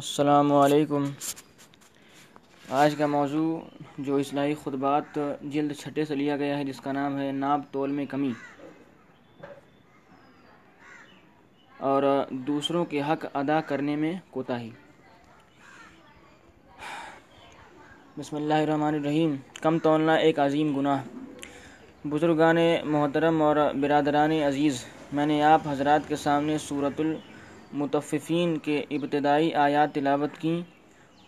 السلام علیکم۔ آج کا موضوع جو اصلاحی خطبات جلد 6 سے لیا گیا ہے، جس کا نام ہے ناپ تول میں کمی اور دوسروں کے حق ادا کرنے میں کوتاہی۔ بسم اللہ الرحمن الرحیم۔ کم تولنا ایک عظیم گناہ۔ بزرگان محترم اور برادران عزیز، میں نے آپ حضرات کے سامنے سورۃ المطففین کے ابتدائی آیات تلاوت کی۔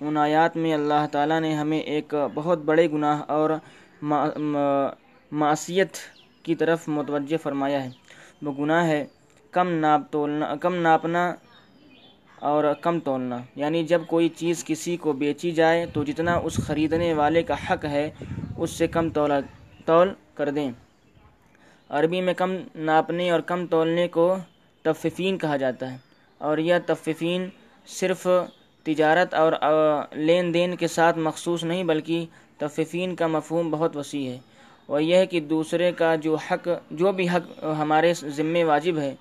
ان آیات میں اللہ تعالیٰ نے ہمیں ایک بہت بڑے گناہ اور معصیت کی طرف متوجہ فرمایا ہے۔ وہ گناہ ہے کم ناپنا اور کم تولنا، یعنی جب کوئی چیز کسی کو بیچی جائے تو جتنا اس خریدنے والے کا حق ہے اس سے کم تول کر دیں۔ عربی میں کم ناپنے اور کم تولنے کو تففین کہا جاتا ہے، اور یہ تففین صرف تجارت اور لین دین کے ساتھ مخصوص نہیں، بلکہ تففین کا مفہوم بہت وسیع ہے، اور یہ ہے کہ دوسرے کا جو بھی حق ہمارے ذمے واجب ہے،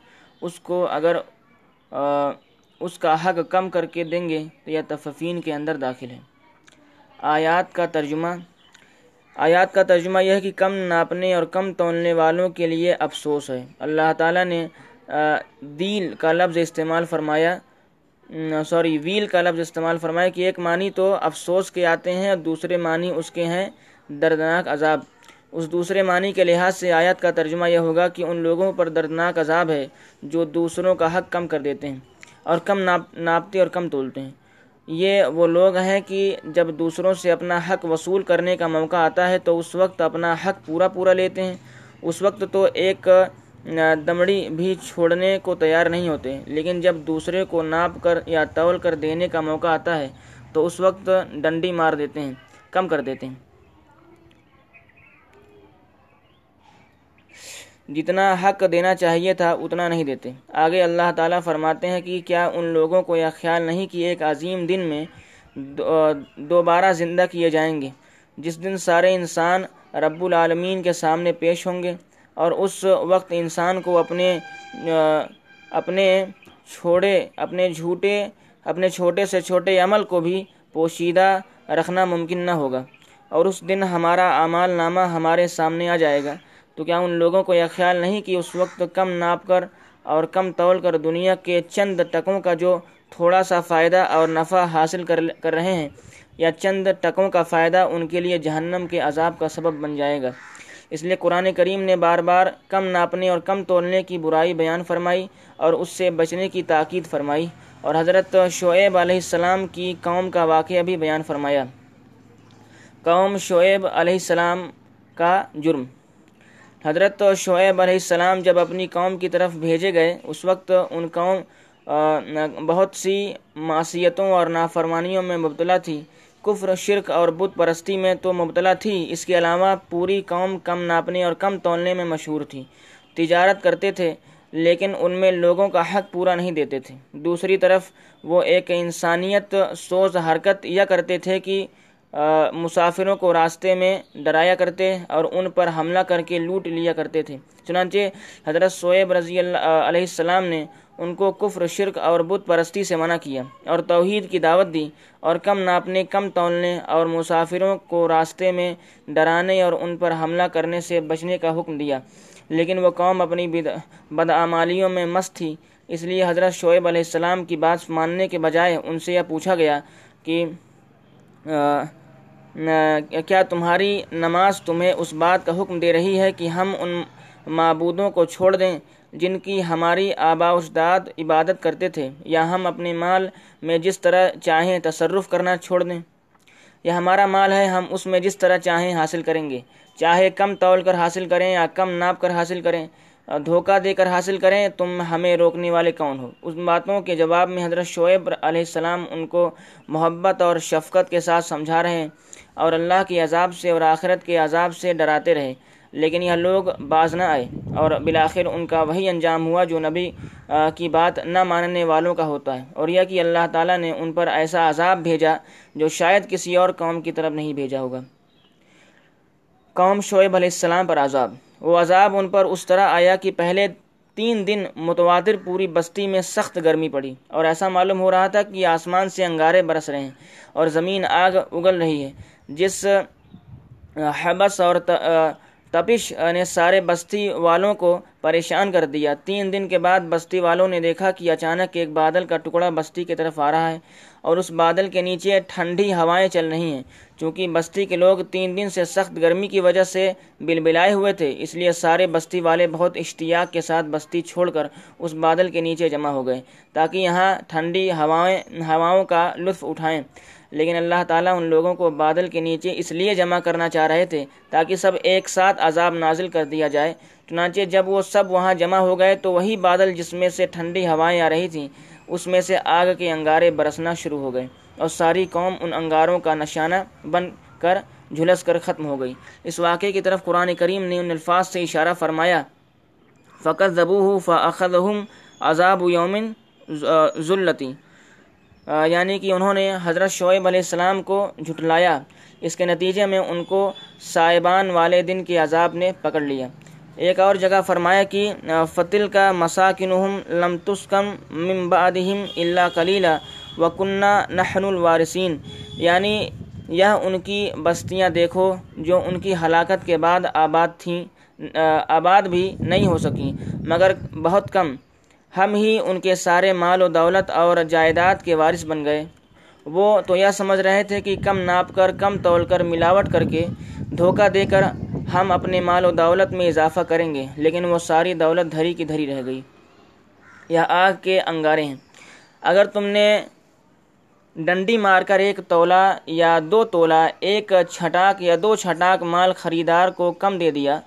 اس کو اگر اس کا حق کم کر کے دیں گے تو یہ تففین کے اندر داخل ہے۔ آیات کا ترجمہ یہ ہے کہ کم ناپنے اور کم تولنے والوں کے لیے افسوس ہے۔ اللہ تعالیٰ نے ویل کا لفظ استعمال فرمایا کہ ایک معنی تو افسوس کے آتے ہیں اور دوسرے معنی اس کے ہیں دردناک عذاب۔ اس دوسرے معنی کے لحاظ سے آیات کا ترجمہ یہ ہوگا کہ ان لوگوں پر دردناک عذاب ہے جو دوسروں کا حق کم کر دیتے ہیں اور کم ناپتے اور کم تولتے ہیں۔ یہ وہ لوگ ہیں کہ جب دوسروں سے اپنا حق وصول کرنے کا موقع آتا ہے تو اس وقت اپنا حق پورا لیتے ہیں، اس وقت تو ایک دمڑی بھی چھوڑنے کو تیار نہیں ہوتے، لیکن جب دوسرے کو ناپ کر یا تول کر دینے کا موقع آتا ہے تو اس وقت ڈنڈی مار دیتے ہیں، کم کر دیتے ہیں۔ جتنا حق دینا چاہیے تھا اتنا نہیں دیتے۔ آگے اللہ تعالیٰ فرماتے ہیں کہ کیا ان لوگوں کو یہ خیال نہیں کہ ایک عظیم دن میں دوبارہ زندہ کیے جائیں گے، جس دن سارے انسان رب العالمین کے سامنے پیش ہوں گے، اور اس وقت انسان کو اپنے چھوٹے سے چھوٹے عمل کو بھی پوشیدہ رکھنا ممکن نہ ہوگا، اور اس دن ہمارا اعمال نامہ ہمارے سامنے آ جائے گا۔ تو کیا ان لوگوں کو یہ خیال نہیں کہ اس وقت کم ناپ کر اور کم تول کر دنیا کے چند ٹکوں کا جو تھوڑا سا فائدہ اور نفع حاصل کر رہے ہیں، یا چند ٹکوں کا فائدہ ان کے لیے جہنم کے عذاب کا سبب بن جائے گا؟ اس لیے قرآن کریم نے بار بار کم ناپنے اور کم تولنے کی برائی بیان فرمائی اور اس سے بچنے کی تاکید فرمائی، اور حضرت شعیب علیہ السلام کی قوم کا واقعہ بھی بیان فرمایا۔ قوم شعیب علیہ السلام کا جرم۔ حضرت شعیب علیہ السلام جب اپنی قوم کی طرف بھیجے گئے، اس وقت ان قوم بہت سی معصیتوں اور نافرمانیوں میں مبتلا تھی، کفر، شرک اور بت پرستی میں تو مبتلا تھی، اس کے علاوہ پوری قوم کم ناپنے اور کم تولنے میں مشہور تھی۔ تجارت کرتے تھے لیکن ان میں لوگوں کا حق پورا نہیں دیتے تھے۔ دوسری طرف وہ ایک انسانیت سوز حرکت یہ کرتے تھے کہ مسافروں کو راستے میں ڈرایا کرتے اور ان پر حملہ کر کے لوٹ لیا کرتے تھے۔ چنانچہ حضرت شعیب رضی اللہ علیہ السلام نے ان کو کفر، شرک اور بت پرستی سے منع کیا اور توحید کی دعوت دی، اور کم ناپنے، کم تولنے اور مسافروں کو راستے میں ڈرانے اور ان پر حملہ کرنے سے بچنے کا حکم دیا، لیکن وہ قوم اپنی بدعمالیوں میں مست تھی۔ اس لیے حضرت شعیب علیہ السلام کی بات ماننے کے بجائے ان سے یہ پوچھا گیا کہ کیا تمہاری نماز تمہیں اس بات کا حکم دے رہی ہے کہ ہم ان معبودوں کو چھوڑ دیں جن کی ہماری آباء اجداد عبادت کرتے تھے، یا ہم اپنے مال میں جس طرح چاہیں تصرف کرنا چھوڑ دیں؟ یہ ہمارا مال ہے، ہم اس میں جس طرح چاہیں حاصل کریں گے، چاہے کم تول کر حاصل کریں یا کم ناپ کر حاصل کریں، دھوکہ دے کر حاصل کریں، تم ہمیں روکنے والے کون ہو؟ ان باتوں کے جواب میں حضرت شعیب علیہ السلام ان کو محبت اور شفقت کے ساتھ سمجھا رہے ہیں، اور اللہ کے عذاب سے اور آخرت کے عذاب سے ڈراتے رہے، لیکن یہ لوگ باز نہ آئے، اور بالآخر ان کا وہی انجام ہوا جو نبی کی بات نہ ماننے والوں کا ہوتا ہے، اور یہ کہ اللہ تعالیٰ نے ان پر ایسا عذاب بھیجا جو شاید کسی اور قوم کی طرف نہیں بھیجا ہوگا۔ قوم شعیب علیہ السلام پر عذاب۔ وہ عذاب ان پر اس طرح آیا کہ پہلے 3 دن متواتر پوری بستی میں سخت گرمی پڑی اور ایسا معلوم ہو رہا تھا کہ آسمان سے انگارے برس رہے ہیں اور زمین آگ اگل رہی ہے، جس حبس اور تپش نے سارے بستی والوں کو پریشان کر دیا۔ 3 دن کے بعد بستی والوں نے دیکھا کہ اچانک ایک بادل کا ٹکڑا بستی کی طرف آ رہا ہے اور اس بادل کے نیچے ٹھنڈی ہوائیں چل رہی ہیں۔ چونکہ بستی کے لوگ 3 دن سے سخت گرمی کی وجہ سے بلبلائے ہوئے تھے، اس لیے سارے بستی والے بہت اشتیاق کے ساتھ بستی چھوڑ کر اس بادل کے نیچے جمع ہو گئے تاکہ یہاں ٹھنڈی ہواؤں کا لطف اٹھائیں۔ لیکن اللہ تعالیٰ ان لوگوں کو بادل کے نیچے اس لیے جمع کرنا چاہ رہے تھے تاکہ سب ایک ساتھ عذاب نازل کر دیا جائے۔ چنانچہ جب وہ سب وہاں جمع ہو گئے تو وہی بادل جس میں سے ٹھنڈی ہوائیں آ رہی تھیں، اس میں سے آگ کے انگارے برسنا شروع ہو گئے اور ساری قوم ان انگاروں کا نشانہ بن کر جھلس کر ختم ہو گئی۔ اس واقعے کی طرف قرآن کریم نے ان الفاظ سے اشارہ فرمایا، فَقَذَّبُوهُ فَأَخَذَهُمْ عَذَابُ يَوْمٍ ذُلَّتٍ، یعنی کہ انہوں نے حضرت شعیب علیہ السلام کو جھٹلایا، اس کے نتیجے میں ان کو سائبان والے دن کے عذاب نے پکڑ لیا۔ ایک اور جگہ فرمایا کہ فَتِلْكَ مَسَاكِنُهُمْ لَمْ تُسْكَنْ مِنْ بَعْدِهِمْ إِلَّا قَلِيلًا وَكُنَّا نَحْنُ الْوَارِثِينَ، یعنی یہ ان کی بستیاں دیکھو جو ان کی ہلاکت کے بعد آباد تھیں، آباد بھی نہیں ہو سکیں مگر بہت کم، ہم ہی ان کے سارے مال و دولت اور جائیداد کے وارث بن گئے۔ وہ تو یہ سمجھ رہے تھے کہ کم ناپ کر، کم تول کر، ملاوٹ کر کے، دھوکہ دے کر ہم اپنے مال و دولت میں اضافہ کریں گے، لیکن وہ ساری دولت دھری کی دھری رہ گئی۔ یہ آگ کے انگارے ہیں۔ اگر تم نے ڈنڈی مار کر 1 تولہ یا 2 تولہ، 1 چھٹاک یا 2 چھٹاک مال خریدار کو کم دے دیا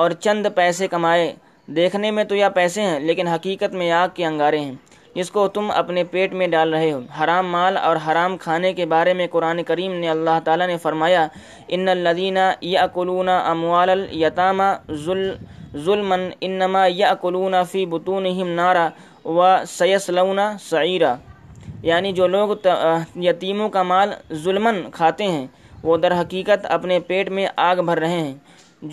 اور چند پیسے کمائے، دیکھنے میں تو یہ پیسے ہیں لیکن حقیقت میں آگ کے انگارے ہیں جس کو تم اپنے پیٹ میں ڈال رہے ہو۔ حرام مال اور حرام کھانے کے بارے میں قرآن کریم نے اللہ تعالیٰ نے فرمایا، ان الذین یاکلون اموال الیتامی ظلما انما یاکلون فی بطونہم نارا وسیصلون سعیرا، یعنی جو لوگ یتیموں کا مال ظلماً کھاتے ہیں وہ در حقیقت اپنے پیٹ میں آگ بھر رہے ہیں۔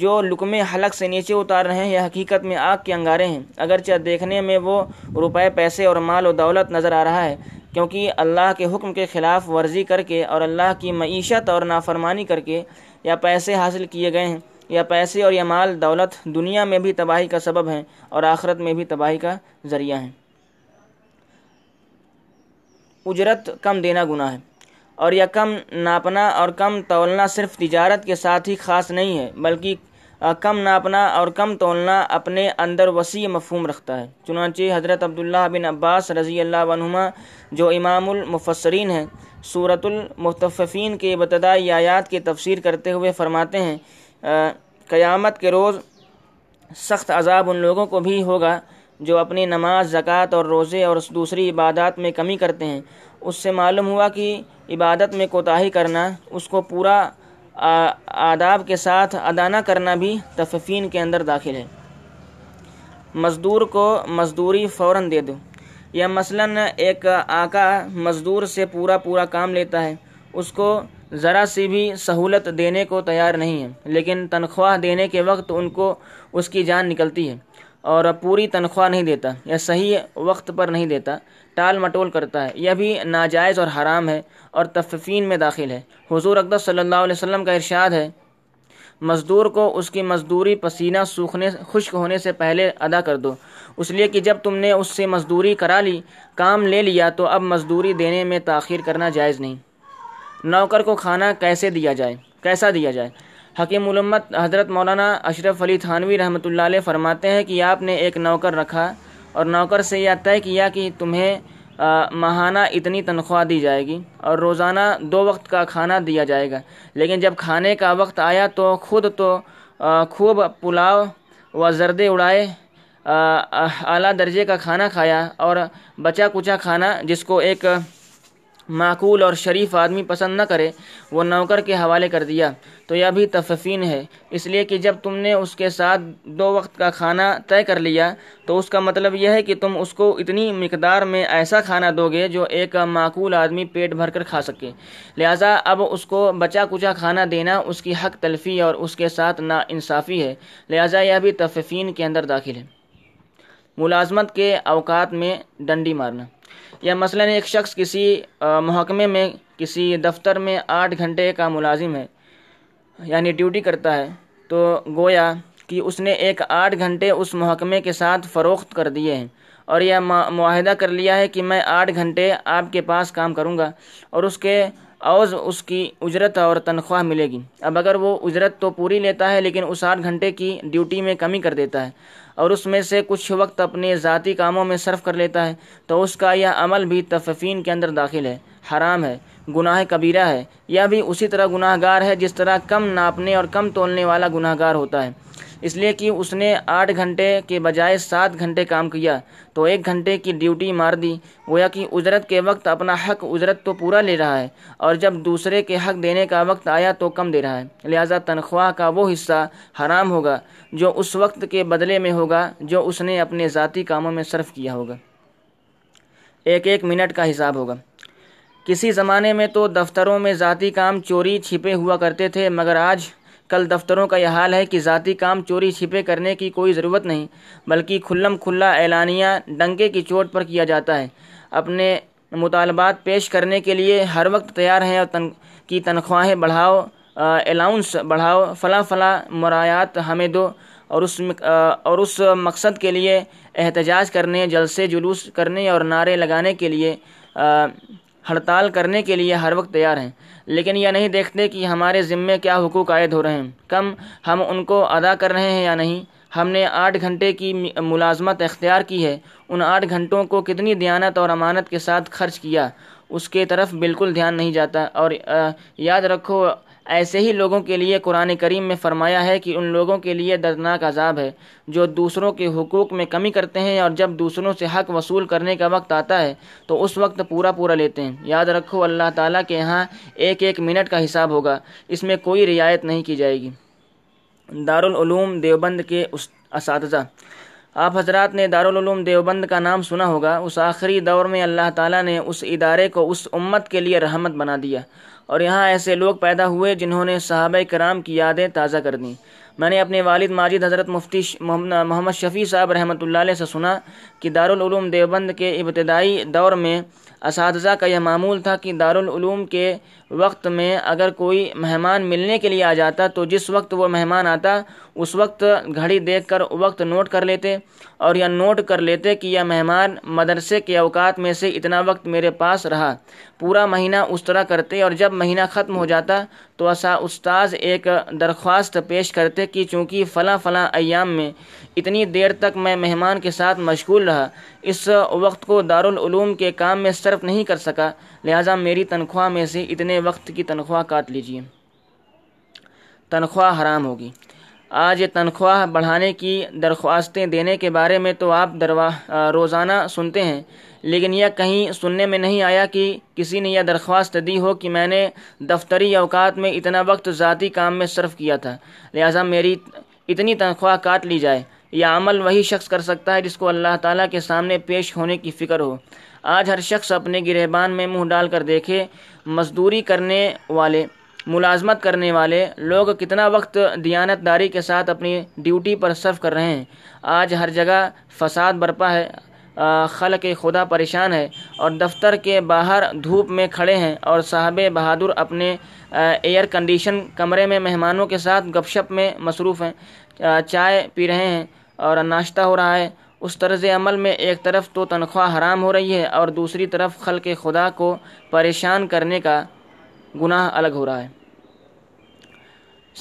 جو لقمے حلق سے نیچے اتار رہے ہیں یہ حقیقت میں آگ کے انگارے ہیں، اگرچہ دیکھنے میں وہ روپے، پیسے اور مال و دولت نظر آ رہا ہے، کیونکہ اللہ کے حکم کے خلاف ورزی کر کے اور اللہ کی معیشت اور نافرمانی کر کے یا پیسے حاصل کیے گئے ہیں۔ یا پیسے اور یا مال دولت دنیا میں بھی تباہی کا سبب ہیں اور آخرت میں بھی تباہی کا ذریعہ ہیں۔ اجرت کم دینا گناہ ہے، اور یہ کم ناپنا اور کم تولنا صرف تجارت کے ساتھ ہی خاص نہیں ہے، بلکہ کم ناپنا اور کم تولنا اپنے اندر وسیع مفہوم رکھتا ہے۔ چنانچہ حضرت عبداللہ بن عباس رضی اللہ عنہما، جو امام المفسرین ہیں، سورۃ المطففین کے ابتدائی آیات کی تفسیر کرتے ہوئے فرماتے ہیں، قیامت کے روز سخت عذاب ان لوگوں کو بھی ہوگا جو اپنی نماز، زکوٰۃ اور روزے اور دوسری عبادات میں کمی کرتے ہیں۔ اس سے معلوم ہوا کہ عبادت میں کوتاہی کرنا، اس کو پورا آداب کے ساتھ ادا نہ کرنا بھی تففین کے اندر داخل ہے۔ مزدور کو مزدوری فوراً دے دو، یا مثلاً ایک آقا مزدور سے پورا کام لیتا ہے، اس کو ذرا سی بھی سہولت دینے کو تیار نہیں ہے، لیکن تنخواہ دینے کے وقت ان کو اس کی جان نکلتی ہے اور پوری تنخواہ نہیں دیتا یا صحیح وقت پر نہیں دیتا، ٹال مٹول کرتا ہے، یہ بھی ناجائز اور حرام ہے اور تففین میں داخل ہے۔ حضور اقدس صلی اللہ علیہ وسلم کا ارشاد ہے، مزدور کو اس کی مزدوری پسینہ سوکھنے، خشک ہونے سے پہلے ادا کر دو، اس لیے کہ جب تم نے اس سے مزدوری کرا لی، کام لے لیا، تو اب مزدوری دینے میں تاخیر کرنا جائز نہیں۔ نوکر کو کھانا کیسا دیا جائے؟ حکیم الامت حضرت مولانا اشرف علی تھانوی رحمۃ اللہ علیہ فرماتے ہیں کہ آپ نے ایک نوکر رکھا اور نوکر سے یہ طے کیا کہ تمہیں ماہانہ اتنی تنخواہ دی جائے گی اور روزانہ 2 وقت کا کھانا دیا جائے گا، لیکن جب کھانے کا وقت آیا تو خود تو خوب پلاؤ و زردے اڑائے، اعلیٰ درجے کا کھانا کھایا اور بچا کچا کھانا جس کو ایک معقول اور شریف آدمی پسند نہ کرے وہ نوکر کے حوالے کر دیا، تو یہ بھی تففین ہے، اس لیے کہ جب تم نے اس کے ساتھ 2 وقت کا کھانا طے کر لیا تو اس کا مطلب یہ ہے کہ تم اس کو اتنی مقدار میں ایسا کھانا دو گے جو ایک معقول آدمی پیٹ بھر کر کھا سکے، لہٰذا اب اس کو بچا کچا کھانا دینا اس کی حق تلفی اور اس کے ساتھ ناانصافی ہے، لہٰذا یہ بھی تففین کے اندر داخل ہے۔ ملازمت کے اوقات میں ڈنڈی مارنا، یا مثلا ایک شخص کسی محکمے میں، کسی دفتر میں 8 گھنٹے کا ملازم ہے، یعنی ڈیوٹی کرتا ہے، تو گویا کہ اس نے ایک 8 گھنٹے اس محکمے کے ساتھ فروخت کر دیے ہیں اور یہ معاہدہ کر لیا ہے کہ میں 8 گھنٹے آپ کے پاس کام کروں گا اور اس کے عوض اس کی اجرت اور تنخواہ ملے گی۔ اب اگر وہ اجرت تو پوری لیتا ہے لیکن اس 8 گھنٹے کی ڈیوٹی میں کمی کر دیتا ہے اور اس میں سے کچھ وقت اپنے ذاتی کاموں میں صرف کر لیتا ہے، تو اس کا یہ عمل بھی تففین کے اندر داخل ہے، حرام ہے، گناہ کبیرہ ہے، یا بھی اسی طرح گناہ گار ہے جس طرح کم ناپنے اور کم تولنے والا گناہ گار ہوتا ہے، اس لیے کہ اس نے 8 گھنٹے کے بجائے 7 گھنٹے کام کیا تو 1 گھنٹے کی ڈیوٹی مار دی، گویا کہ اجرت کے وقت اپنا حق اجرت تو پورا لے رہا ہے اور جب دوسرے کے حق دینے کا وقت آیا تو کم دے رہا ہے، لہذا تنخواہ کا وہ حصہ حرام ہوگا جو اس وقت کے بدلے میں ہوگا جو اس نے اپنے ذاتی کاموں میں صرف کیا ہوگا۔ 1 منٹ کا حساب ہوگا۔ کسی زمانے میں تو دفتروں میں ذاتی کام چوری چھپے ہوا کرتے تھے، مگر آج کل دفتروں کا یہ حال ہے کہ ذاتی کام چوری چھپے کرنے کی کوئی ضرورت نہیں، بلکہ کھلم کھلا اعلانیہ ڈنکے کی چوٹ پر کیا جاتا ہے۔ اپنے مطالبات پیش کرنے کے لیے ہر وقت تیار ہیں اور کی تنخواہیں بڑھاؤ، الاؤنس بڑھاؤ، فلاں فلاں مرایات ہمیں دو، اور اس مقصد کے لیے احتجاج کرنے، جلسے جلوس کرنے اور نعرے لگانے کے لیے، ہڑتال کرنے کے لیے ہر وقت تیار ہیں، لیکن یہ نہیں دیکھتے کہ ہمارے ذمے کیا حقوق عائد ہو رہے ہیں، کم ہم ان کو ادا کر رہے ہیں یا نہیں۔ ہم نے 8 گھنٹے کی ملازمت اختیار کی ہے، ان 8 گھنٹوں کو کتنی دیانت اور امانت کے ساتھ خرچ کیا، اس کے طرف بالکل دھیان نہیں جاتا۔ اور یاد رکھو، ایسے ہی لوگوں کے لیے قرآن کریم میں فرمایا ہے کہ ان لوگوں کے لیے دردناک عذاب ہے جو دوسروں کے حقوق میں کمی کرتے ہیں اور جب دوسروں سے حق وصول کرنے کا وقت آتا ہے تو اس وقت پورا لیتے ہیں۔ یاد رکھو، اللہ تعالیٰ کے ہاں 1 منٹ کا حساب ہوگا، اس میں کوئی رعایت نہیں کی جائے گی۔ دارالعلوم دیوبند کے اساتذہ، آپ حضرات نے دارالعلوم دیوبند کا نام سنا ہوگا۔ اس آخری دور میں اللہ تعالیٰ نے اس ادارے کو اس امت کے لیے رحمت بنا دیا اور یہاں ایسے لوگ پیدا ہوئے جنہوں نے صحابہ کرام کی یادیں تازہ کر دیں۔ میں نے اپنے والد ماجد حضرت مفتی محمد شفیع صاحب رحمۃ اللہ علیہ سے سنا کہ دارالعلوم دیوبند کے ابتدائی دور میں اساتذہ کا یہ معمول تھا کہ دارالعلوم کے وقت میں اگر کوئی مہمان ملنے کے لیے آ جاتا تو جس وقت وہ مہمان آتا اس وقت گھڑی دیکھ کر وقت نوٹ کر لیتے اور یہ نوٹ کر لیتے کہ یہ مہمان مدرسے کے اوقات میں سے اتنا وقت میرے پاس رہا، پورا مہینہ اس طرح کرتے اور جب مہینہ ختم ہو جاتا تو استاذ ایک درخواست پیش کرتے کہ چونکہ فلاں فلاں ایام میں اتنی دیر تک میں مہمان کے ساتھ مشغول رہا، اس وقت کو دارالعلوم کے کام میں صرف نہیں کر سکا، لہذا میری تنخواہ میں سے اتنے وقت کی تنخواہ کاٹ لیجیے۔ تنخواہ حرام ہوگی۔ آج تنخواہ بڑھانے کی درخواستیں دینے کے بارے میں تو آپ روزانہ سنتے ہیں، لیکن یہ کہیں سننے میں نہیں آیا کہ کسی نے یہ درخواست دی ہو کہ میں نے دفتری اوقات میں اتنا وقت ذاتی کام میں صرف کیا تھا لہذا میری اتنی تنخواہ کاٹ لی جائے۔ یہ عمل وہی شخص کر سکتا ہے جس کو اللہ تعالیٰ کے سامنے پیش ہونے کی فکر ہو۔ آج ہر شخص اپنے گریبان میں منہ ڈال کر دیکھے، مزدوری کرنے والے، ملازمت کرنے والے لوگ کتنا وقت دیانت داری کے ساتھ اپنی ڈیوٹی پر صرف کر رہے ہیں۔ آج ہر جگہ فساد برپا ہے، خلق خدا پریشان ہے اور دفتر کے باہر دھوپ میں کھڑے ہیں اور صاحب بہادر اپنے ایئر کنڈیشن کمرے میں مہمانوں کے ساتھ گپ شپ میں مصروف ہیں، چائے پی رہے ہیں اور ناشتہ ہو رہا ہے۔ اس طرز عمل میں ایک طرف تو تنخواہ حرام ہو رہی ہے اور دوسری طرف خلق خدا کو پریشان کرنے کا گناہ الگ ہو رہا ہے۔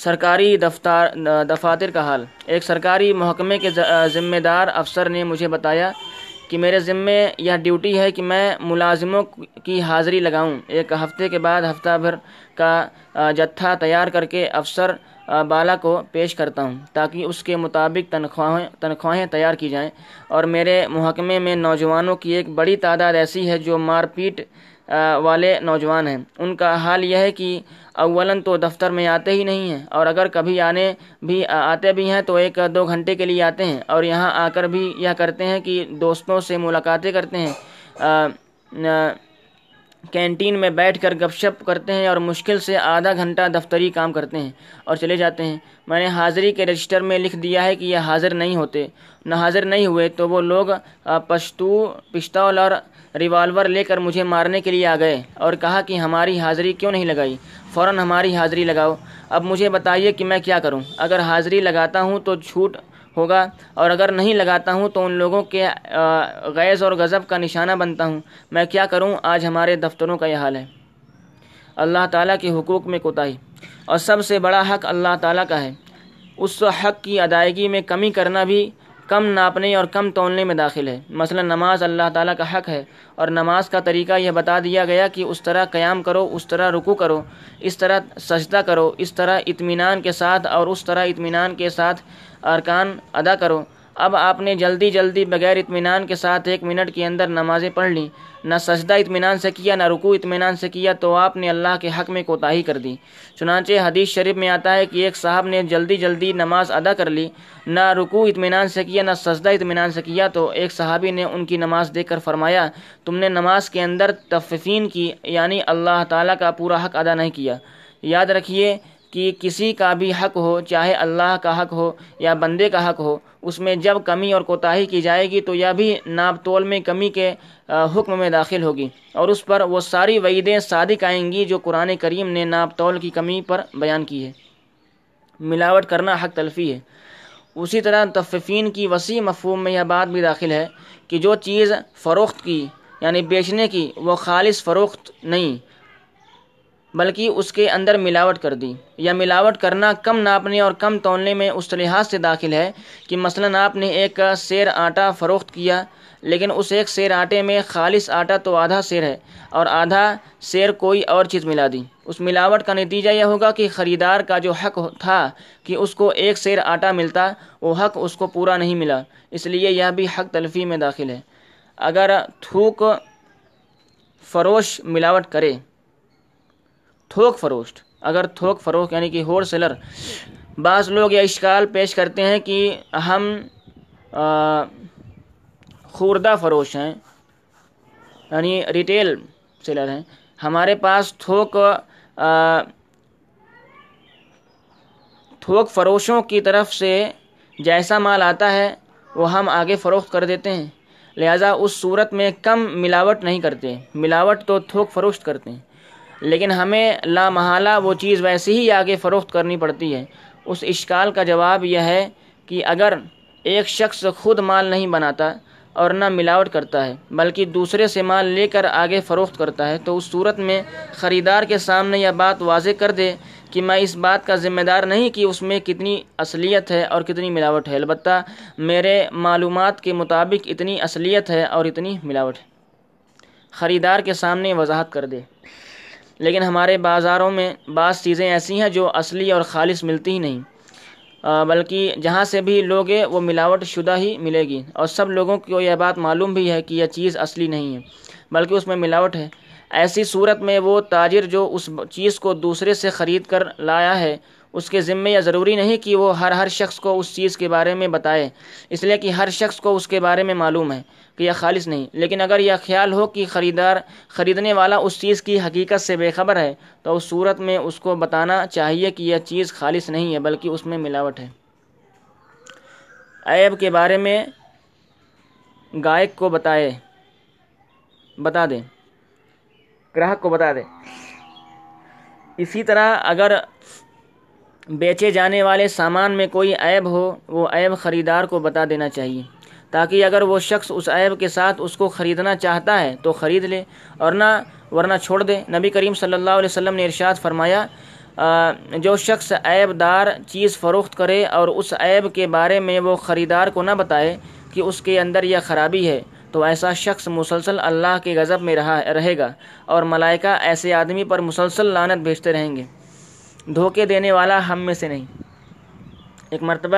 سرکاری دفاتر کا حال۔ ایک سرکاری محکمے کے ذمہ دار افسر نے مجھے بتایا کہ میرے ذمہ یہ ڈیوٹی ہے کہ میں ملازموں کی حاضری لگاؤں۔ ایک ہفتے کے بعد ہفتہ بھر کا جتھا تیار کر کے افسر بالا کو پیش کرتا ہوں تاکہ اس کے مطابق تنخواہیں تیار کی جائیں، اور میرے محکمے میں نوجوانوں کی ایک بڑی تعداد ایسی ہے جو مار پیٹ والے نوجوان ہیں۔ ان کا حال یہ ہے کہ اولاً تو دفتر میں آتے ہی نہیں ہیں، اور اگر کبھی آتے بھی ہیں تو 1-2 گھنٹے کے لیے آتے ہیں، اور یہاں آ کر بھی یہ کرتے ہیں کہ دوستوں سے ملاقاتیں کرتے ہیں، کینٹین میں بیٹھ کر گپ شپ کرتے ہیں اور مشکل سے آدھا گھنٹہ دفتری کام کرتے ہیں اور چلے جاتے ہیں۔ میں نے حاضری کے رجسٹر میں لکھ دیا ہے کہ یہ حاضر نہیں ہوتے، نہ حاضر نہیں ہوئے تو وہ لوگ پشتول اور ریوالور لے کر مجھے مارنے کے لیے آ گئے اور کہا کہ ہماری حاضری کیوں نہیں لگائی، فوراً ہماری حاضری لگاؤ۔ اب مجھے بتائیے کہ میں کیا کروں؟ اگر حاضری لگاتا ہوں تو جھوٹ ہوگا اور اگر نہیں لگاتا ہوں تو ان لوگوں کے غیظ اور غضب کا نشانہ بنتا ہوں۔ میں کیا کروں؟ آج ہمارے دفتروں کا یہ حال ہے۔ اللہ تعالیٰ کے حقوق میں کوتاہی، اور سب سے بڑا حق اللہ تعالیٰ کا ہے، اس حق کی ادائیگی میں کمی کرنا بھی کم ناپنے اور کم تولنے میں داخل ہے۔ مثلا نماز اللہ تعالیٰ کا حق ہے اور نماز کا طریقہ یہ بتا دیا گیا کہ اس طرح قیام کرو، اس طرح رکوع کرو، اس طرح سجدہ کرو، اس طرح اطمینان کے ساتھ اور اس طرح اطمینان کے ساتھ ارکان ادا کرو۔ اب آپ نے جلدی جلدی بغیر اطمینان کے ساتھ 1 منٹ کے اندر نمازیں پڑھ لیں، نہ سجدہ اطمینان سے کیا، نہ رکوع اطمینان سے کیا، تو آپ نے اللہ کے حق میں کوتاہی کر دی۔ چنانچہ حدیث شریف میں آتا ہے کہ ایک صاحب نے جلدی جلدی نماز ادا کر لی، نہ رکوع اطمینان سے کیا، نہ سجدہ اطمینان سے کیا، تو ایک صحابی نے ان کی نماز دیکھ کر فرمایا، تم نے نماز کے اندر تففین کی، یعنی اللہ تعالیٰ کا پورا حق ادا نہیں کیا۔ یاد رکھیے کہ کسی کا بھی حق ہو، چاہے اللہ کا حق ہو یا بندے کا حق ہو، اس میں جب کمی اور کوتاہی کی جائے گی تو یہ بھی ناپ تول میں کمی کے حکم میں داخل ہوگی، اور اس پر وہ ساری وعیدیں صادق آئیں گی جو قرآن کریم نے ناپ تول کی کمی پر بیان کی ہے۔ ملاوٹ کرنا حق تلفی ہے۔ اسی طرح تففین کی وسیع مفہوم میں یہ بات بھی داخل ہے کہ جو چیز فروخت کی یعنی بیچنے کی، وہ خالص فروخت نہیں بلکہ اس کے اندر ملاوٹ کر دی، یا ملاوٹ کرنا کم ناپنے اور کم تولنے میں اس لحاظ سے داخل ہے کہ مثلا آپ نے 1 سیر آٹا فروخت کیا، لیکن اس 1 سیر آٹے میں خالص آٹا تو آدھا سیر ہے اور آدھا سیر کوئی اور چیز ملا دی۔ اس ملاوٹ کا نتیجہ یہ ہوگا کہ خریدار کا جو حق تھا کہ اس کو 1 سیر آٹا ملتا، وہ حق اس کو پورا نہیں ملا، اس لیے یہ بھی حق تلفی میں داخل ہے۔ اگر تھوک فروش ملاوٹ کرے، تھوک فروشت، اگر تھوک فروخت یعنی کہ ہول سیلر، بعض لوگ یہ اشکال پیش کرتے ہیں کہ ہم خوردہ فروش ہیں یعنی ریٹیل سیلر ہیں، ہمارے پاس تھوک فروشوں کی طرف سے جیسا مال آتا ہے وہ ہم آگے فروخت کر دیتے ہیں، لہذا اس صورت میں کم ملاوٹ نہیں کرتے، ملاوٹ تو تھوک فروشت کرتے ہیں، لیکن ہمیں لامحالہ وہ چیز ویسے ہی آگے فروخت کرنی پڑتی ہے۔ اس اشکال کا جواب یہ ہے کہ اگر ایک شخص خود مال نہیں بناتا اور نہ ملاوٹ کرتا ہے بلکہ دوسرے سے مال لے کر آگے فروخت کرتا ہے، تو اس صورت میں خریدار کے سامنے یہ بات واضح کر دے کہ میں اس بات کا ذمہ دار نہیں کہ اس میں کتنی اصلیت ہے اور کتنی ملاوٹ ہے، البتہ میرے معلومات کے مطابق اتنی اصلیت ہے اور اتنی ملاوٹ ہے، خریدار کے سامنے وضاحت کر دے۔ لیکن ہمارے بازاروں میں بعض چیزیں ایسی ہیں جو اصلی اور خالص ملتی ہی نہیں، بلکہ جہاں سے بھی لوگے وہ ملاوٹ شدہ ہی ملے گی، اور سب لوگوں کو یہ بات معلوم بھی ہے کہ یہ چیز اصلی نہیں ہے بلکہ اس میں ملاوٹ ہے۔ ایسی صورت میں وہ تاجر جو اس چیز کو دوسرے سے خرید کر لایا ہے، اس کے ذمے یہ ضروری نہیں کہ وہ ہر شخص کو اس چیز کے بارے میں بتائے، اس لیے کہ ہر شخص کو اس کے بارے میں معلوم ہے کہ یہ خالص نہیں، لیکن اگر یہ خیال ہو کہ خریدنے والا اس چیز کی حقیقت سے بے خبر ہے تو اس صورت میں اس کو بتانا چاہیے کہ یہ چیز خالص نہیں ہے بلکہ اس میں ملاوٹ ہے۔ عیب کے بارے میں گاہک کو گراہک کو بتا دیں۔ اسی طرح اگر بیچے جانے والے سامان میں کوئی عیب ہو، وہ عیب خریدار کو بتا دینا چاہیے تاکہ اگر وہ شخص اس عیب کے ساتھ اس کو خریدنا چاہتا ہے تو خرید لے، اور ورنہ چھوڑ دے۔ نبی کریم صلی اللہ علیہ وسلم نے ارشاد فرمایا، جو شخص عیب دار چیز فروخت کرے اور اس عیب کے بارے میں وہ خریدار کو نہ بتائے کہ اس کے اندر یہ خرابی ہے، تو ایسا شخص مسلسل اللہ کے غضب میں رہے گا اور ملائکہ ایسے آدمی پر مسلسل لعنت بھیجتے رہیں گے۔ دھوکے دینے والا ہم میں سے نہیں۔ ایک مرتبہ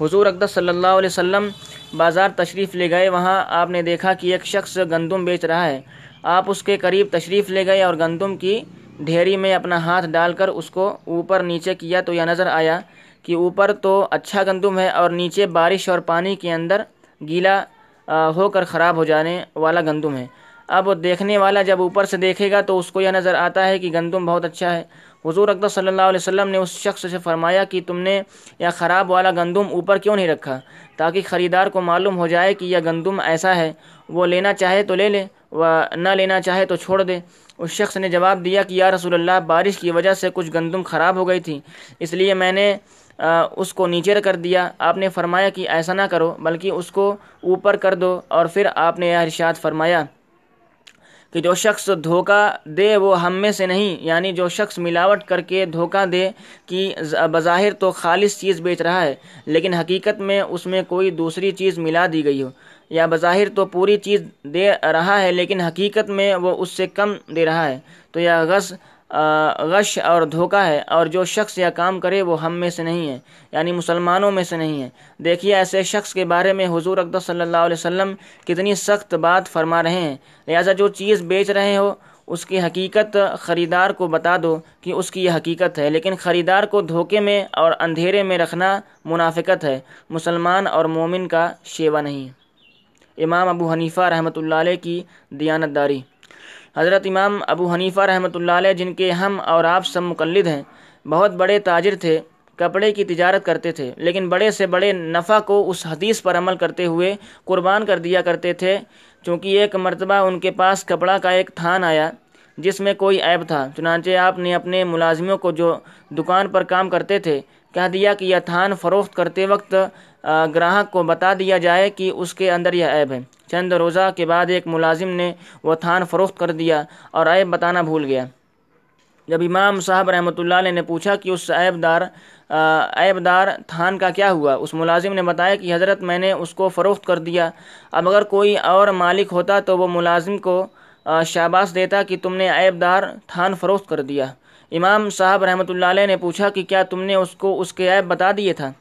حضور اقدس صلی اللہ علیہ وسلم بازار تشریف لے گئے، وہاں آپ نے دیکھا کہ ایک شخص گندم بیچ رہا ہے۔ آپ اس کے قریب تشریف لے گئے اور گندم کی ڈھیری میں اپنا ہاتھ ڈال کر اس کو اوپر نیچے کیا تو یہ نظر آیا کہ اوپر تو اچھا گندم ہے اور نیچے بارش اور پانی کے اندر گیلا ہو کر خراب ہو جانے والا گندم ہے۔ اب دیکھنے والا جب اوپر سے دیکھے گا تو اس کو یہ نظر آتا ہے کہ گندم بہت اچھا ہے۔ حضور اکرم صلی اللہ علیہ وسلم نے اس شخص سے فرمایا کہ تم نے یہ خراب والا گندم اوپر کیوں نہیں رکھا، تاکہ خریدار کو معلوم ہو جائے کہ یہ گندم ایسا ہے، وہ لینا چاہے تو لے لے و نہ لینا چاہے تو چھوڑ دے۔ اس شخص نے جواب دیا کہ یا رسول اللہ، بارش کی وجہ سے کچھ گندم خراب ہو گئی تھی، اس لیے میں نے اس کو نیچے کر دیا۔ آپ نے فرمایا کہ ایسا نہ کرو، بلکہ اس کو اوپر کر دو، اور پھر آپ نے یہ ارشاد فرمایا کہ جو شخص دھوکہ دے وہ ہم میں سے نہیں، یعنی جو شخص ملاوٹ کر کے دھوکہ دے کہ بظاہر تو خالص چیز بیچ رہا ہے لیکن حقیقت میں اس میں کوئی دوسری چیز ملا دی گئی ہو، یا بظاہر تو پوری چیز دے رہا ہے لیکن حقیقت میں وہ اس سے کم دے رہا ہے، تو یہ غش اور دھوکہ ہے، اور جو شخص یہ کام کرے وہ ہم میں سے نہیں ہے، یعنی مسلمانوں میں سے نہیں ہے۔ دیکھیے ایسے شخص کے بارے میں حضور اکرم صلی اللہ علیہ وسلم کتنی سخت بات فرما رہے ہیں۔ لہذا جو چیز بیچ رہے ہو اس کی حقیقت خریدار کو بتا دو کہ اس کی یہ حقیقت ہے، لیکن خریدار کو دھوکے میں اور اندھیرے میں رکھنا منافقت ہے، مسلمان اور مومن کا شیوا نہیں۔ امام ابو حنیفہ رحمۃ اللہ علیہ کی دیانت داری۔ حضرت امام ابو حنیفہ رحمۃ اللہ علیہ، جن کے ہم اور آپ سب مقلد ہیں، بہت بڑے تاجر تھے، کپڑے کی تجارت کرتے تھے، لیکن بڑے سے بڑے نفع کو اس حدیث پر عمل کرتے ہوئے قربان کر دیا کرتے تھے۔ چونکہ ایک مرتبہ ان کے پاس کپڑا کا ایک تھان آیا جس میں کوئی عیب تھا، چنانچہ آپ نے اپنے ملازموں کو جو دکان پر کام کرتے تھے کہہ دیا کہ یہ تھان فروخت کرتے وقت گراہک کو بتا دیا جائے کہ اس کے اندر یہ عیب ہے۔ چند روزہ کے بعد ایک ملازم نے وہ تھان فروخت کر دیا اور عیب بتانا بھول گیا۔ جب امام صاحب رحمۃ اللہ علیہ نے پوچھا کہ اس عیب دار تھان کا کیا ہوا، اس ملازم نے بتایا کہ حضرت میں نے اس کو فروخت کر دیا، اب اگر کوئی اور مالک ہوتا تو وہ ملازم کو شاباش دیتا کہ تم نے عیب دار تھان فروخت کر دیا۔ امام صاحب رحمۃ اللہ علیہ نے پوچھا کہ کیا تم نے اس کو اس کے عیب بتا دیے تھا؟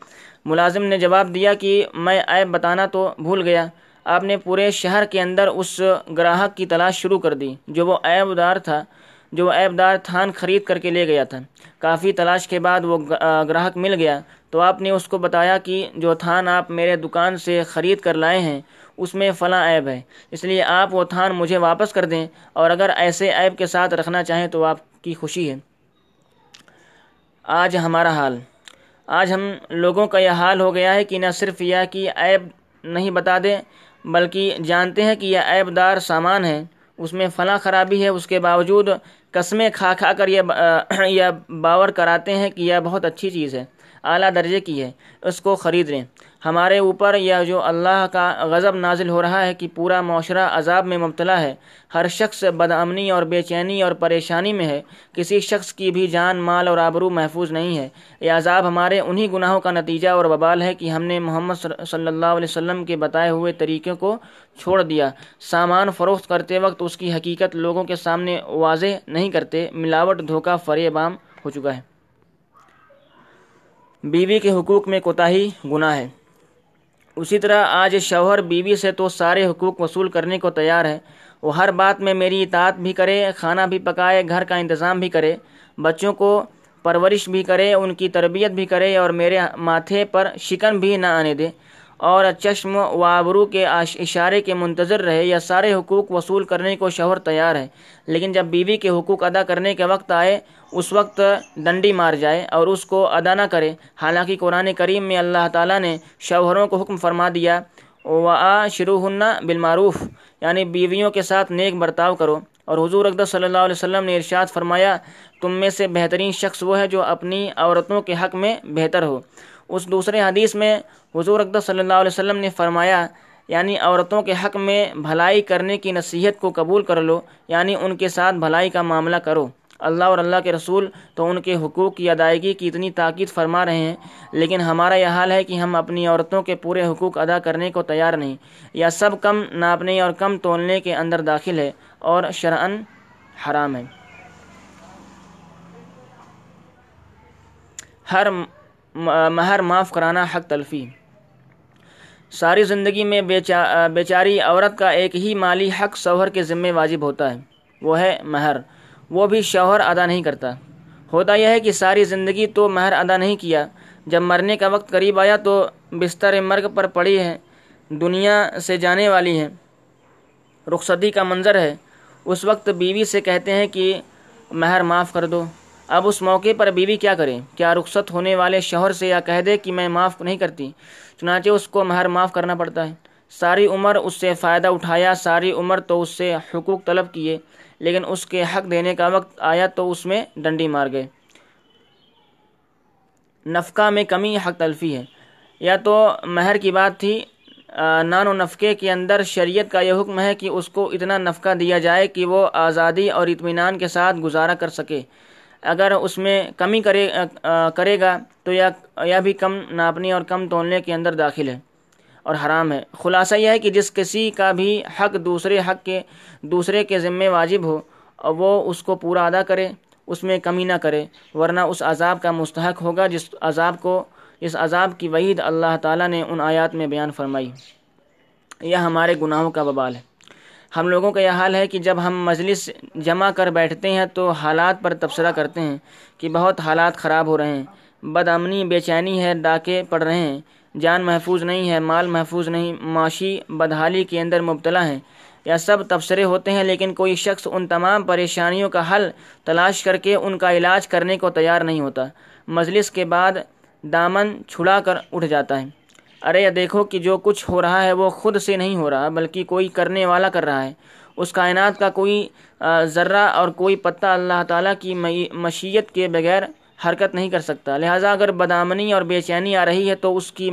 ملازم نے جواب دیا کہ میں عیب بتانا تو بھول گیا۔ آپ نے پورے شہر کے اندر اس گراہک کی تلاش شروع کر دی جو عیب دار تھان خرید کر کے لے گیا تھا۔ کافی تلاش کے بعد وہ گراہک مل گیا، تو آپ نے اس کو بتایا کہ جو تھان آپ میرے دکان سے خرید کر لائے ہیں اس میں فلاں عیب ہے، اس لیے آپ وہ تھان مجھے واپس کر دیں، اور اگر ایسے عیب کے ساتھ رکھنا چاہیں تو آپ کی خوشی ہے۔ آج ہمارا حال، آج ہم لوگوں کا یہ حال ہو گیا ہے کہ نہ صرف یہ کہ عیب نہیں بتا دیں، بلکہ جانتے ہیں کہ یہ عیب دار سامان ہے، اس میں فلاں خرابی ہے، اس کے باوجود قسمیں کھا کر یہ باور کراتے ہیں کہ یہ بہت اچھی چیز ہے، اعلیٰ درجے کی ہے، اس کو خرید لیں۔ ہمارے اوپر یہ جو اللہ کا غضب نازل ہو رہا ہے کہ پورا معاشرہ عذاب میں مبتلا ہے، ہر شخص بدامنی اور بے چینی اور پریشانی میں ہے، کسی شخص کی بھی جان، مال اور آبرو محفوظ نہیں ہے۔ یہ عذاب ہمارے انہی گناہوں کا نتیجہ اور وبال ہے کہ ہم نے محمد صلی اللہ علیہ وسلم کے بتائے ہوئے طریقوں کو چھوڑ دیا، سامان فروخت کرتے وقت اس کی حقیقت لوگوں کے سامنے واضح نہیں کرتے، ملاوٹ، دھوکہ، فریب عام ہو چکا ہے۔ بیوی کے حقوق میں کوتاہی گناہ ہے۔ اسی طرح آج شوہر بیوی سے تو سارے حقوق وصول کرنے کو تیار ہے، وہ ہر بات میں میری اطاعت بھی کرے، کھانا بھی پکائے، گھر کا انتظام بھی کرے، بچوں کو پرورش بھی کرے، ان کی تربیت بھی کرے، اور میرے ماتھے پر شکن بھی نہ آنے دے، اور چشم و آبرو کے اشارے کے منتظر رہے۔ یہ سارے حقوق وصول کرنے کو شوہر تیار ہے، لیکن جب بیوی کے حقوق ادا کرنے کے وقت آئے اس وقت ڈنڈی مار جائے اور اس کو ادا نہ کرے۔ حالانکہ قرآن کریم میں اللہ تعالیٰ نے شوہروں کو حکم فرما دیا وَعَاشِرُوهُنَّ بِالْمَعْرُوفِ، یعنی بیویوں کے ساتھ نیک برتاؤ کرو۔ اور حضور اکرم صلی اللہ علیہ وسلم نے ارشاد فرمایا تم میں سے بہترین شخص وہ ہے جو اپنی عورتوں کے حق میں بہتر ہو۔ اس دوسرے حدیث میں حضور اکرم صلی اللہ علیہ وسلم نے فرمایا یعنی عورتوں کے حق میں بھلائی کرنے کی نصیحت کو قبول کر لو، یعنی ان کے ساتھ بھلائی کا معاملہ کرو۔ اللہ اور اللہ کے رسول تو ان کے حقوق کی ادائیگی کی اتنی تاکید فرما رہے ہیں، لیکن ہمارا یہ حال ہے کہ ہم اپنی عورتوں کے پورے حقوق ادا کرنے کو تیار نہیں۔ یہ سب کم ناپنے اور کم تولنے کے اندر داخل ہے اور شرعاً حرام ہے۔ ہر مہر معاف کرانا حق تلفی۔ ساری زندگی میں بیچاری عورت کا ایک ہی مالی حق شوہر کے ذمہ واجب ہوتا ہے، وہ ہے مہر، وہ بھی شوہر ادا نہیں کرتا۔ ہوتا یہ ہے کہ ساری زندگی تو مہر ادا نہیں کیا، جب مرنے کا وقت قریب آیا تو بستر مرگ پر پڑی ہے، دنیا سے جانے والی ہے، رخصتی کا منظر ہے، اس وقت بیوی سے کہتے ہیں کہ مہر معاف کر دو۔ اب اس موقع پر بیوی کیا کرے؟ کیا رخصت ہونے والے شوہر سے یا کہہ دے کہ میں معاف نہیں کرتی؟ چنانچہ اس کو مہر معاف کرنا پڑتا ہے۔ ساری عمر اس سے فائدہ اٹھایا، ساری عمر تو اس سے حقوق طلب کیے، لیکن اس کے حق دینے کا وقت آیا تو اس میں ڈنڈی مار گئے۔ نفقہ میں کمی حق تلفی ہے، یا تو مہر کی بات تھی، نان و نفقے کے اندر شریعت کا یہ حکم ہے کہ اس کو اتنا نفقہ دیا جائے کہ وہ آزادی اور اطمینان کے ساتھ گزارا کر سکے۔ اگر اس میں کمی کرے گا تو یا بھی کم ناپنے اور کم تولنے کے اندر داخل ہے اور حرام ہے۔ خلاصہ یہ ہے کہ جس کسی کا بھی حق دوسرے کے ذمے واجب ہو اور وہ اس کو پورا ادا کرے، اس میں کمی نہ کرے، ورنہ اس عذاب کا مستحق ہوگا جس عذاب کی وعید اللہ تعالیٰ نے ان آیات میں بیان فرمائی۔ یہ ہمارے گناہوں کا وبال ہے۔ ہم لوگوں کا یہ حال ہے کہ جب ہم مجلس جمع کر بیٹھتے ہیں تو حالات پر تبصرہ کرتے ہیں کہ بہت حالات خراب ہو رہے ہیں، بدامنی، بے چینی ہے، ڈاکے پڑ رہے ہیں، جان محفوظ نہیں ہے، مال محفوظ نہیں، معاشی بدحالی کے اندر مبتلا ہیں۔ یہ سب تبصرے ہوتے ہیں، لیکن کوئی شخص ان تمام پریشانیوں کا حل تلاش کر کے ان کا علاج کرنے کو تیار نہیں ہوتا، مجلس کے بعد دامن چھڑا کر اٹھ جاتا ہے۔ ارے یہ دیکھو کہ جو کچھ ہو رہا ہے وہ خود سے نہیں ہو رہا، بلکہ کوئی کرنے والا کر رہا ہے۔ اس کائنات کا کوئی ذرہ اور کوئی پتہ اللہ تعالیٰ کی مشیت کے بغیر حرکت نہیں کر سکتا، لہٰذا اگر بدامنی اور بے چینی آ رہی ہے تو اس کی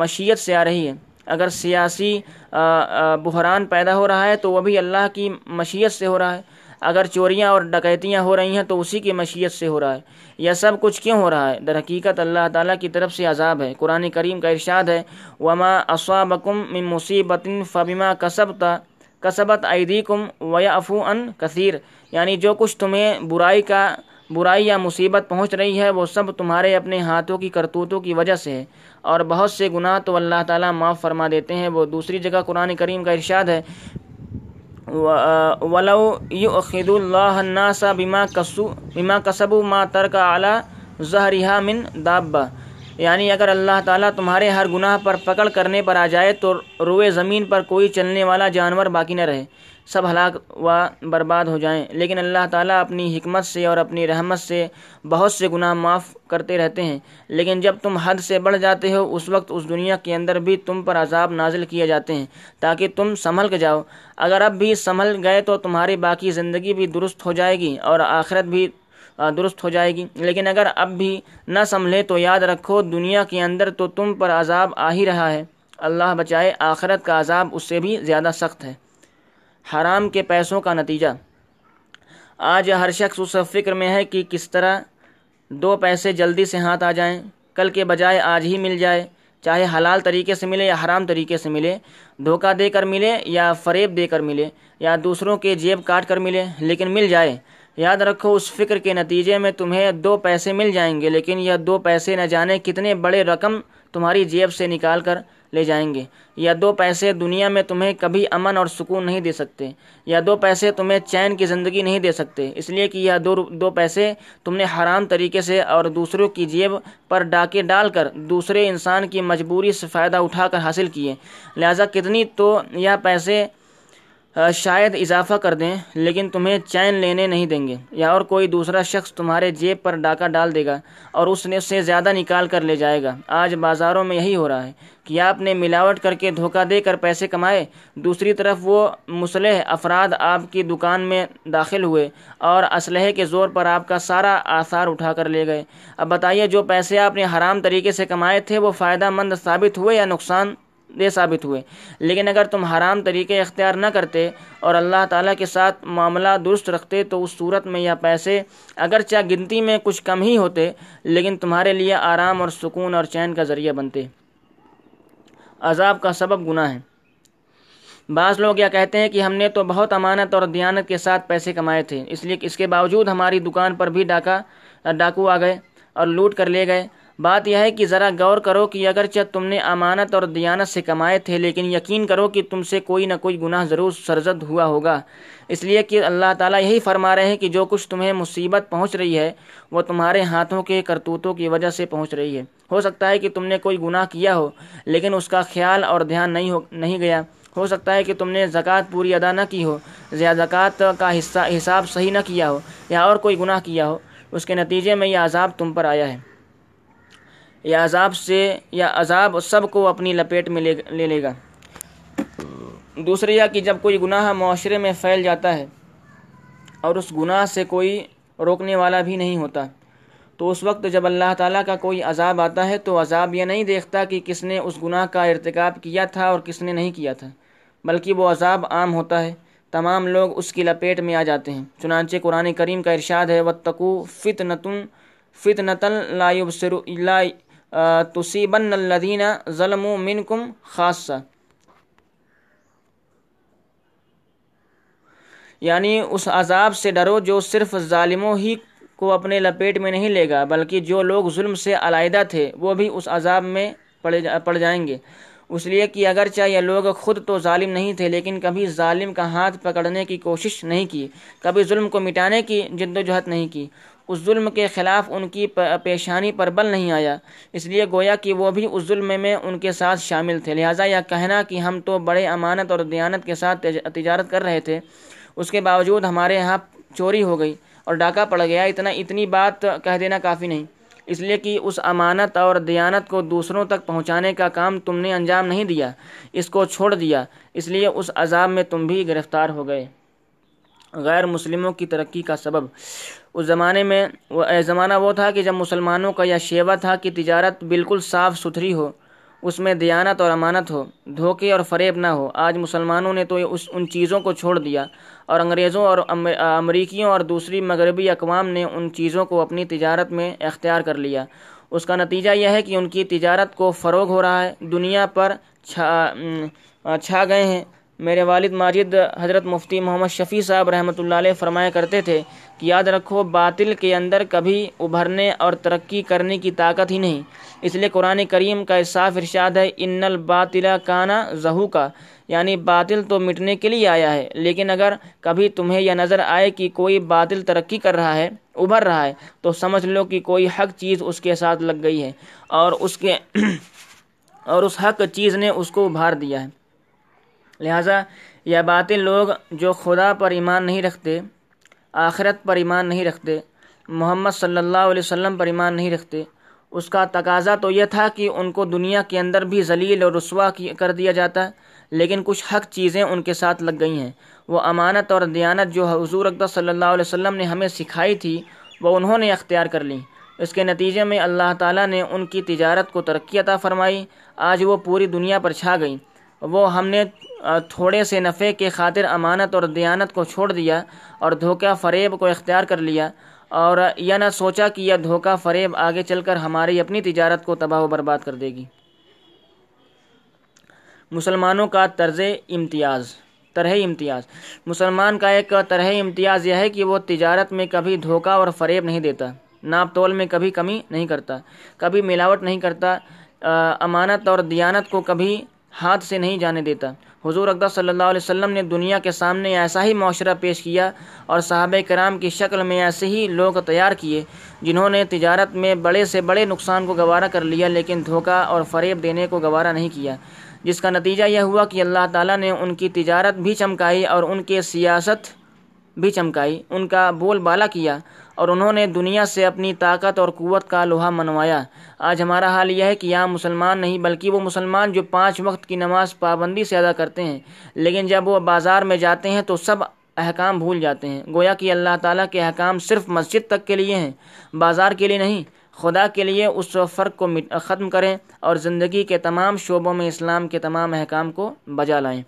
مشیت سے آ رہی ہے، اگر سیاسی بحران پیدا ہو رہا ہے تو وہ بھی اللہ کی مشیت سے ہو رہا ہے، اگر چوریاں اور ڈکیتیاں ہو رہی ہیں تو اسی کی مشیت سے ہو رہا ہے۔ یہ سب کچھ کیوں ہو رہا ہے؟ در حقیقت اللہ تعالیٰ کی طرف سے عذاب ہے۔ قرآن کریم کا ارشاد ہے، وما اصابکم من مصیبت فبما کسبت ایدیکم ویعفو عن کثیر، یعنی جو کچھ تمہیں برائی یا مصیبت پہنچ رہی ہے وہ سب تمہارے اپنے ہاتھوں کی کرتوتوں کی وجہ سے ہے، اور بہت سے گناہ تو اللہ تعالیٰ معاف فرما دیتے ہیں۔ وہ دوسری جگہ قرآن کریم کا ارشاد ہے، وَلَوْ يُؤْخِذُ اللَّهَ النَّاسَ بِمَا كَسَبُوا مَا تَرْكَ عَلَى ظَهْرِهَا مِن دَابَّةٍ، یعنی اگر اللہ تعالیٰ تمہارے ہر گناہ پر پکڑ کرنے پر آ جائے تو روئے زمین پر کوئی چلنے والا جانور باقی نہ رہے، سب ہلاک و برباد ہو جائیں، لیکن اللہ تعالیٰ اپنی حکمت سے اور اپنی رحمت سے بہت سے گناہ معاف کرتے رہتے ہیں، لیکن جب تم حد سے بڑھ جاتے ہو اس وقت اس دنیا کے اندر بھی تم پر عذاب نازل کیے جاتے ہیں تاکہ تم سنبھل کے جاؤ۔ اگر اب بھی سنبھل گئے تو تمہاری باقی زندگی بھی درست ہو جائے گی اور آخرت بھی درست ہو جائے گی، لیکن اگر اب بھی نہ سنبھلے تو یاد رکھو دنیا کے اندر تو تم پر عذاب آ ہی رہا ہے، اللہ بچائے، آخرت کا عذاب اس سے بھی زیادہ سخت ہے۔ حرام کے پیسوں کا نتیجہ، آج ہر شخص اس فکر میں ہے کہ کس طرح 2 پیسے جلدی سے ہاتھ آ جائیں، کل کے بجائے آج ہی مل جائے، چاہے حلال طریقے سے ملے یا حرام طریقے سے ملے، دھوکہ دے کر ملے یا فریب دے کر ملے یا دوسروں کے جیب کاٹ کر ملے، لیکن مل جائے۔ یاد رکھو اس فکر کے نتیجے میں تمہیں 2 پیسے مل جائیں گے، لیکن یہ 2 پیسے نہ جانے کتنے بڑے رقم تمہاری جیب سے نکال کر لے جائیں گے۔ یا 2 پیسے دنیا میں تمہیں کبھی امن اور سکون نہیں دے سکتے، یا 2 پیسے تمہیں چین کی زندگی نہیں دے سکتے، اس لیے کہ یہ 2 پیسے تم نے حرام طریقے سے اور دوسروں کی جیب پر ڈاکے ڈال کر دوسرے انسان کی مجبوری سے فائدہ اٹھا کر حاصل کیے، لہذا کتنی تو یہ پیسے شاید اضافہ کر دیں لیکن تمہیں چین لینے نہیں دیں گے، یا اور کوئی دوسرا شخص تمہارے جیب پر ڈاکہ ڈال دے گا اور اس نے سے زیادہ نکال کر لے جائے گا۔ آج بازاروں میں یہی ہو رہا ہے کہ آپ نے ملاوٹ کر کے دھوکہ دے کر پیسے کمائے، دوسری طرف وہ مسلح افراد آپ کی دکان میں داخل ہوئے اور اسلحے کے زور پر آپ کا سارا آثار اٹھا کر لے گئے۔ اب بتائیے جو پیسے آپ نے حرام طریقے سے کمائے تھے وہ فائدہ مند ثابت ہوئے یا نقصان دے ثابت ہوئے؟ لیکن اگر تم حرام طریقے اختیار نہ کرتے اور اللہ تعالیٰ کے ساتھ معاملہ درست رکھتے تو اس صورت میں یہ پیسے اگرچہ گنتی میں کچھ کم ہی ہوتے لیکن تمہارے لیے آرام اور سکون اور چین کا ذریعہ بنتے۔ عذاب کا سبب گناہ ہے۔ بعض لوگ یہ کہتے ہیں کہ ہم نے تو بہت امانت اور دیانت کے ساتھ پیسے کمائے تھے، اس لیے اس کے باوجود ہماری دکان پر بھی ڈاکو آ گئے اور لوٹ کر لے گئے۔ بات یہ ہے کہ ذرا غور کرو کہ اگرچہ تم نے امانت اور دیانت سے کمائے تھے لیکن یقین کرو کہ تم سے کوئی نہ کوئی گناہ ضرور سرزد ہوا ہوگا، اس لیے کہ اللہ تعالیٰ یہی فرما رہے ہیں کہ جو کچھ تمہیں مصیبت پہنچ رہی ہے وہ تمہارے ہاتھوں کے کرتوتوں کی وجہ سے پہنچ رہی ہے۔ ہو سکتا ہے کہ تم نے کوئی گناہ کیا ہو لیکن اس کا خیال اور دھیان نہیں گیا، ہو سکتا ہے کہ تم نے زکوٰۃ پوری ادا نہ کی ہو یا زکوٰۃ کا حساب صحیح نہ کیا ہو یا اور کوئی گناہ کیا ہو، اس کے نتیجے میں یہ عذاب تم پر آیا ہے۔ یہ عذاب سب کو اپنی لپیٹ میں لے لے گا۔ دوسرے یہ کہ جب کوئی گناہ معاشرے میں پھیل جاتا ہے اور اس گناہ سے کوئی روکنے والا بھی نہیں ہوتا، تو اس وقت جب اللہ تعالیٰ کا کوئی عذاب آتا ہے تو عذاب یہ نہیں دیکھتا کہ کس نے اس گناہ کا ارتکاب کیا تھا اور کس نے نہیں کیا تھا، بلکہ وہ عذاب عام ہوتا ہے، تمام لوگ اس کی لپیٹ میں آ جاتے ہیں۔ چنانچہ قرآن کریم کا ارشاد ہے، وَاتَّقُوا فِتْنَةً لَا تُصِيبَنَّ الَّذِينَ ظَلَمُوا مِنْكُمْ خَاصَّةً، یعنی اس عذاب سے ڈرو جو صرف ظالموں ہی کو اپنے لپیٹ میں نہیں لے گا، بلکہ جو لوگ ظلم سے علیحدہ تھے وہ بھی اس عذاب میں پڑ جائیں گے، اس لیے کہ اگرچہ یہ لوگ خود تو ظالم نہیں تھے لیکن کبھی ظالم کا ہاتھ پکڑنے کی کوشش نہیں کی، کبھی ظلم کو مٹانے کی جد و جہد نہیں کی، اس ظلم کے خلاف ان کی پیشانی پر بل نہیں آیا، اس لیے گویا کہ وہ بھی اس ظلم میں ان کے ساتھ شامل تھے۔ لہٰذا یہ کہنا کہ ہم تو بڑے امانت اور دیانت کے ساتھ تجارت کر رہے تھے، اس کے باوجود ہمارے یہاں چوری ہو گئی اور ڈاکہ پڑ گیا، اتنی بات کہہ دینا کافی نہیں، اس لیے کہ اس امانت اور دیانت کو دوسروں تک پہنچانے کا کام تم نے انجام نہیں دیا، اس کو چھوڑ دیا، اس لیے اس عذاب میں تم بھی گرفتار ہو گئے۔ غیر مسلموں کی ترقی کا سبب اس زمانے میں زمانہ وہ تھا کہ جب مسلمانوں کا یہ شیوا تھا کہ تجارت بالکل صاف ستھری ہو، اس میں دیانت اور امانت ہو، دھوکے اور فریب نہ ہو۔ آج مسلمانوں نے تو ان چیزوں کو چھوڑ دیا اور انگریزوں اور امریکیوں اور دوسری مغربی اقوام نے ان چیزوں کو اپنی تجارت میں اختیار کر لیا۔ اس کا نتیجہ یہ ہے کہ ان کی تجارت کو فروغ ہو رہا ہے، دنیا پر چھا گئے ہیں۔ میرے والد ماجد حضرت مفتی محمد شفیع صاحب رحمۃ اللہ علیہ فرمایا کرتے تھے کہ یاد رکھو، باطل کے اندر کبھی ابھرنے اور ترقی کرنے کی طاقت ہی نہیں، اس لیے قرآن کریم کا صاف ارشاد ہے، ان الباطل کان زہوقا، یعنی باطل تو مٹنے کے لیے آیا ہے، لیکن اگر کبھی تمہیں یہ نظر آئے کہ کوئی باطل ترقی کر رہا ہے، ابھر رہا ہے، تو سمجھ لو کہ کوئی حق چیز اس کے ساتھ لگ گئی ہے اور اس حق چیز نے اس کو ابھار دیا ہے۔ لہٰذا یہ باطل لوگ جو خدا پر ایمان نہیں رکھتے، آخرت پر ایمان نہیں رکھتے، محمد صلی اللہ علیہ وسلم پر ایمان نہیں رکھتے، اس کا تقاضا تو یہ تھا کہ ان کو دنیا کے اندر بھی ذلیل اور رسوا کر دیا جاتا، لیکن کچھ حق چیزیں ان کے ساتھ لگ گئی ہیں۔ وہ امانت اور دیانت جو حضور اکبر صلی اللہ علیہ وسلم نے ہمیں سکھائی تھی وہ انہوں نے اختیار کر لیں، اس کے نتیجے میں اللہ تعالیٰ نے ان کی تجارت کو ترقی عطا فرمائی، آج وہ پوری دنیا پر چھا گئیں۔ وہ ہم نے تھوڑے سے نفع کے خاطر امانت اور دیانت کو چھوڑ دیا اور دھوکہ فریب کو اختیار کر لیا، اور یہ نہ سوچا کہ یہ دھوکہ فریب آگے چل کر ہماری اپنی تجارت کو تباہ و برباد کر دے گی۔ مسلمانوں کا طرح امتیاز، مسلمان کا ایک طرح امتیاز یہ ہے کہ وہ تجارت میں کبھی دھوکہ اور فریب نہیں دیتا، ناپ تول میں کبھی کمی نہیں کرتا، کبھی ملاوٹ نہیں کرتا، امانت اور دیانت کو کبھی ہاتھ سے نہیں جانے دیتا۔ حضور اکرم صلی اللہ علیہ وسلم نے دنیا کے سامنے ایسا ہی معاشرہ پیش کیا اور صحابہ کرام کی شکل میں ایسے ہی لوگ تیار کیے جنہوں نے تجارت میں بڑے سے بڑے نقصان کو گوارا کر لیا لیکن دھوکہ اور فریب دینے کو گوارا نہیں کیا، جس کا نتیجہ یہ ہوا کہ اللہ تعالیٰ نے ان کی تجارت بھی چمکائی اور ان کی سیاست بھی چمکائی، ان کا بول بالا کیا اور انہوں نے دنیا سے اپنی طاقت اور قوت کا لوہا منوایا۔ آج ہمارا حال یہ ہے کہ یہاں مسلمان نہیں بلکہ وہ مسلمان جو 5 وقت کی نماز پابندی سے ادا کرتے ہیں، لیکن جب وہ بازار میں جاتے ہیں تو سب احکام بھول جاتے ہیں، گویا کہ اللہ تعالیٰ کے احکام صرف مسجد تک کے لیے ہیں، بازار کے لیے نہیں۔ خدا کے لیے اس فرق کو ختم کریں اور زندگی کے تمام شعبوں میں اسلام کے تمام احکام کو بجا لائیں۔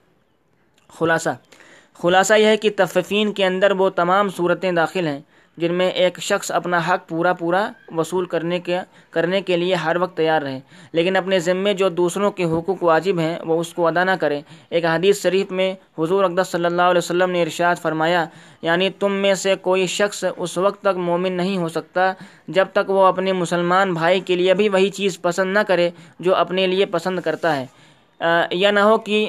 خلاصہ یہ ہے کہ تففین کے اندر وہ تمام صورتیں داخل ہیں جن میں ایک شخص اپنا حق پورا وصول کرنے کے لیے ہر وقت تیار رہے، لیکن اپنے ذمے جو دوسروں کے حقوق واجب ہیں وہ اس کو ادا نہ کرے۔ ایک حدیث شریف میں حضور اکرم صلی اللہ علیہ وسلم نے ارشاد فرمایا، یعنی تم میں سے کوئی شخص اس وقت تک مومن نہیں ہو سکتا جب تک وہ اپنے مسلمان بھائی کے لیے بھی وہی چیز پسند نہ کرے جو اپنے لیے پسند کرتا ہے۔ یہ نہ ہو کہ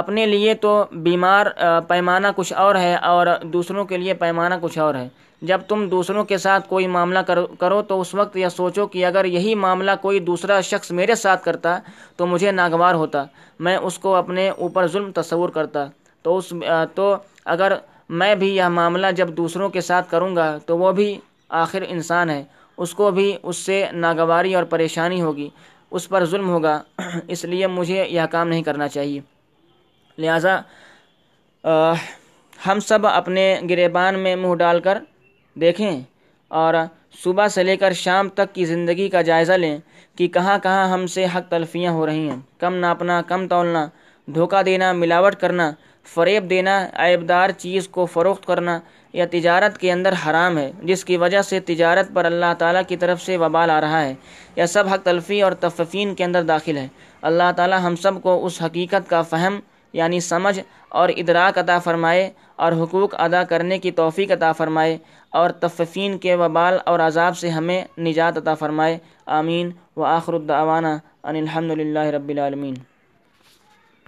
اپنے لیے تو بیمار پیمانہ کچھ اور ہے اور دوسروں کے لیے پیمانہ کچھ اور ہے۔ جب تم دوسروں کے ساتھ کوئی معاملہ کرو تو اس وقت یہ سوچو کہ اگر یہی معاملہ کوئی دوسرا شخص میرے ساتھ کرتا تو مجھے ناگوار ہوتا، میں اس کو اپنے اوپر ظلم تصور کرتا، تو اگر میں بھی یہ معاملہ جب دوسروں کے ساتھ کروں گا تو وہ بھی آخر انسان ہے، اس کو بھی اس سے ناگواری اور پریشانی ہوگی، اس پر ظلم ہوگا، اس لیے مجھے یہ کام نہیں کرنا چاہیے۔ لہٰذا ہم سب اپنے گریبان میں منہ ڈال کر دیکھیں اور صبح سے لے کر شام تک کی زندگی کا جائزہ لیں کہ کہاں کہاں ہم سے حق تلفیاں ہو رہی ہیں۔ کم ناپنا، کم تولنا، دھوکہ دینا، ملاوٹ کرنا، فریب دینا، عیبدار چیز کو فروخت کرنا، یہ تجارت کے اندر حرام ہے، جس کی وجہ سے تجارت پر اللہ تعالیٰ کی طرف سے وبال آ رہا ہے۔ یہ سب حق تلفی اور تففین کے اندر داخل ہے۔ اللہ تعالیٰ ہم سب کو اس حقیقت کا فہم یعنی سمجھ اور ادراک عطا فرمائے اور حقوق ادا کرنے کی توفیق عطا فرمائے اور تففین کے وبال اور عذاب سے ہمیں نجات عطا فرمائے۔ آمین۔ وآخر الدعوانا ان الحمد للہ رب العالمین۔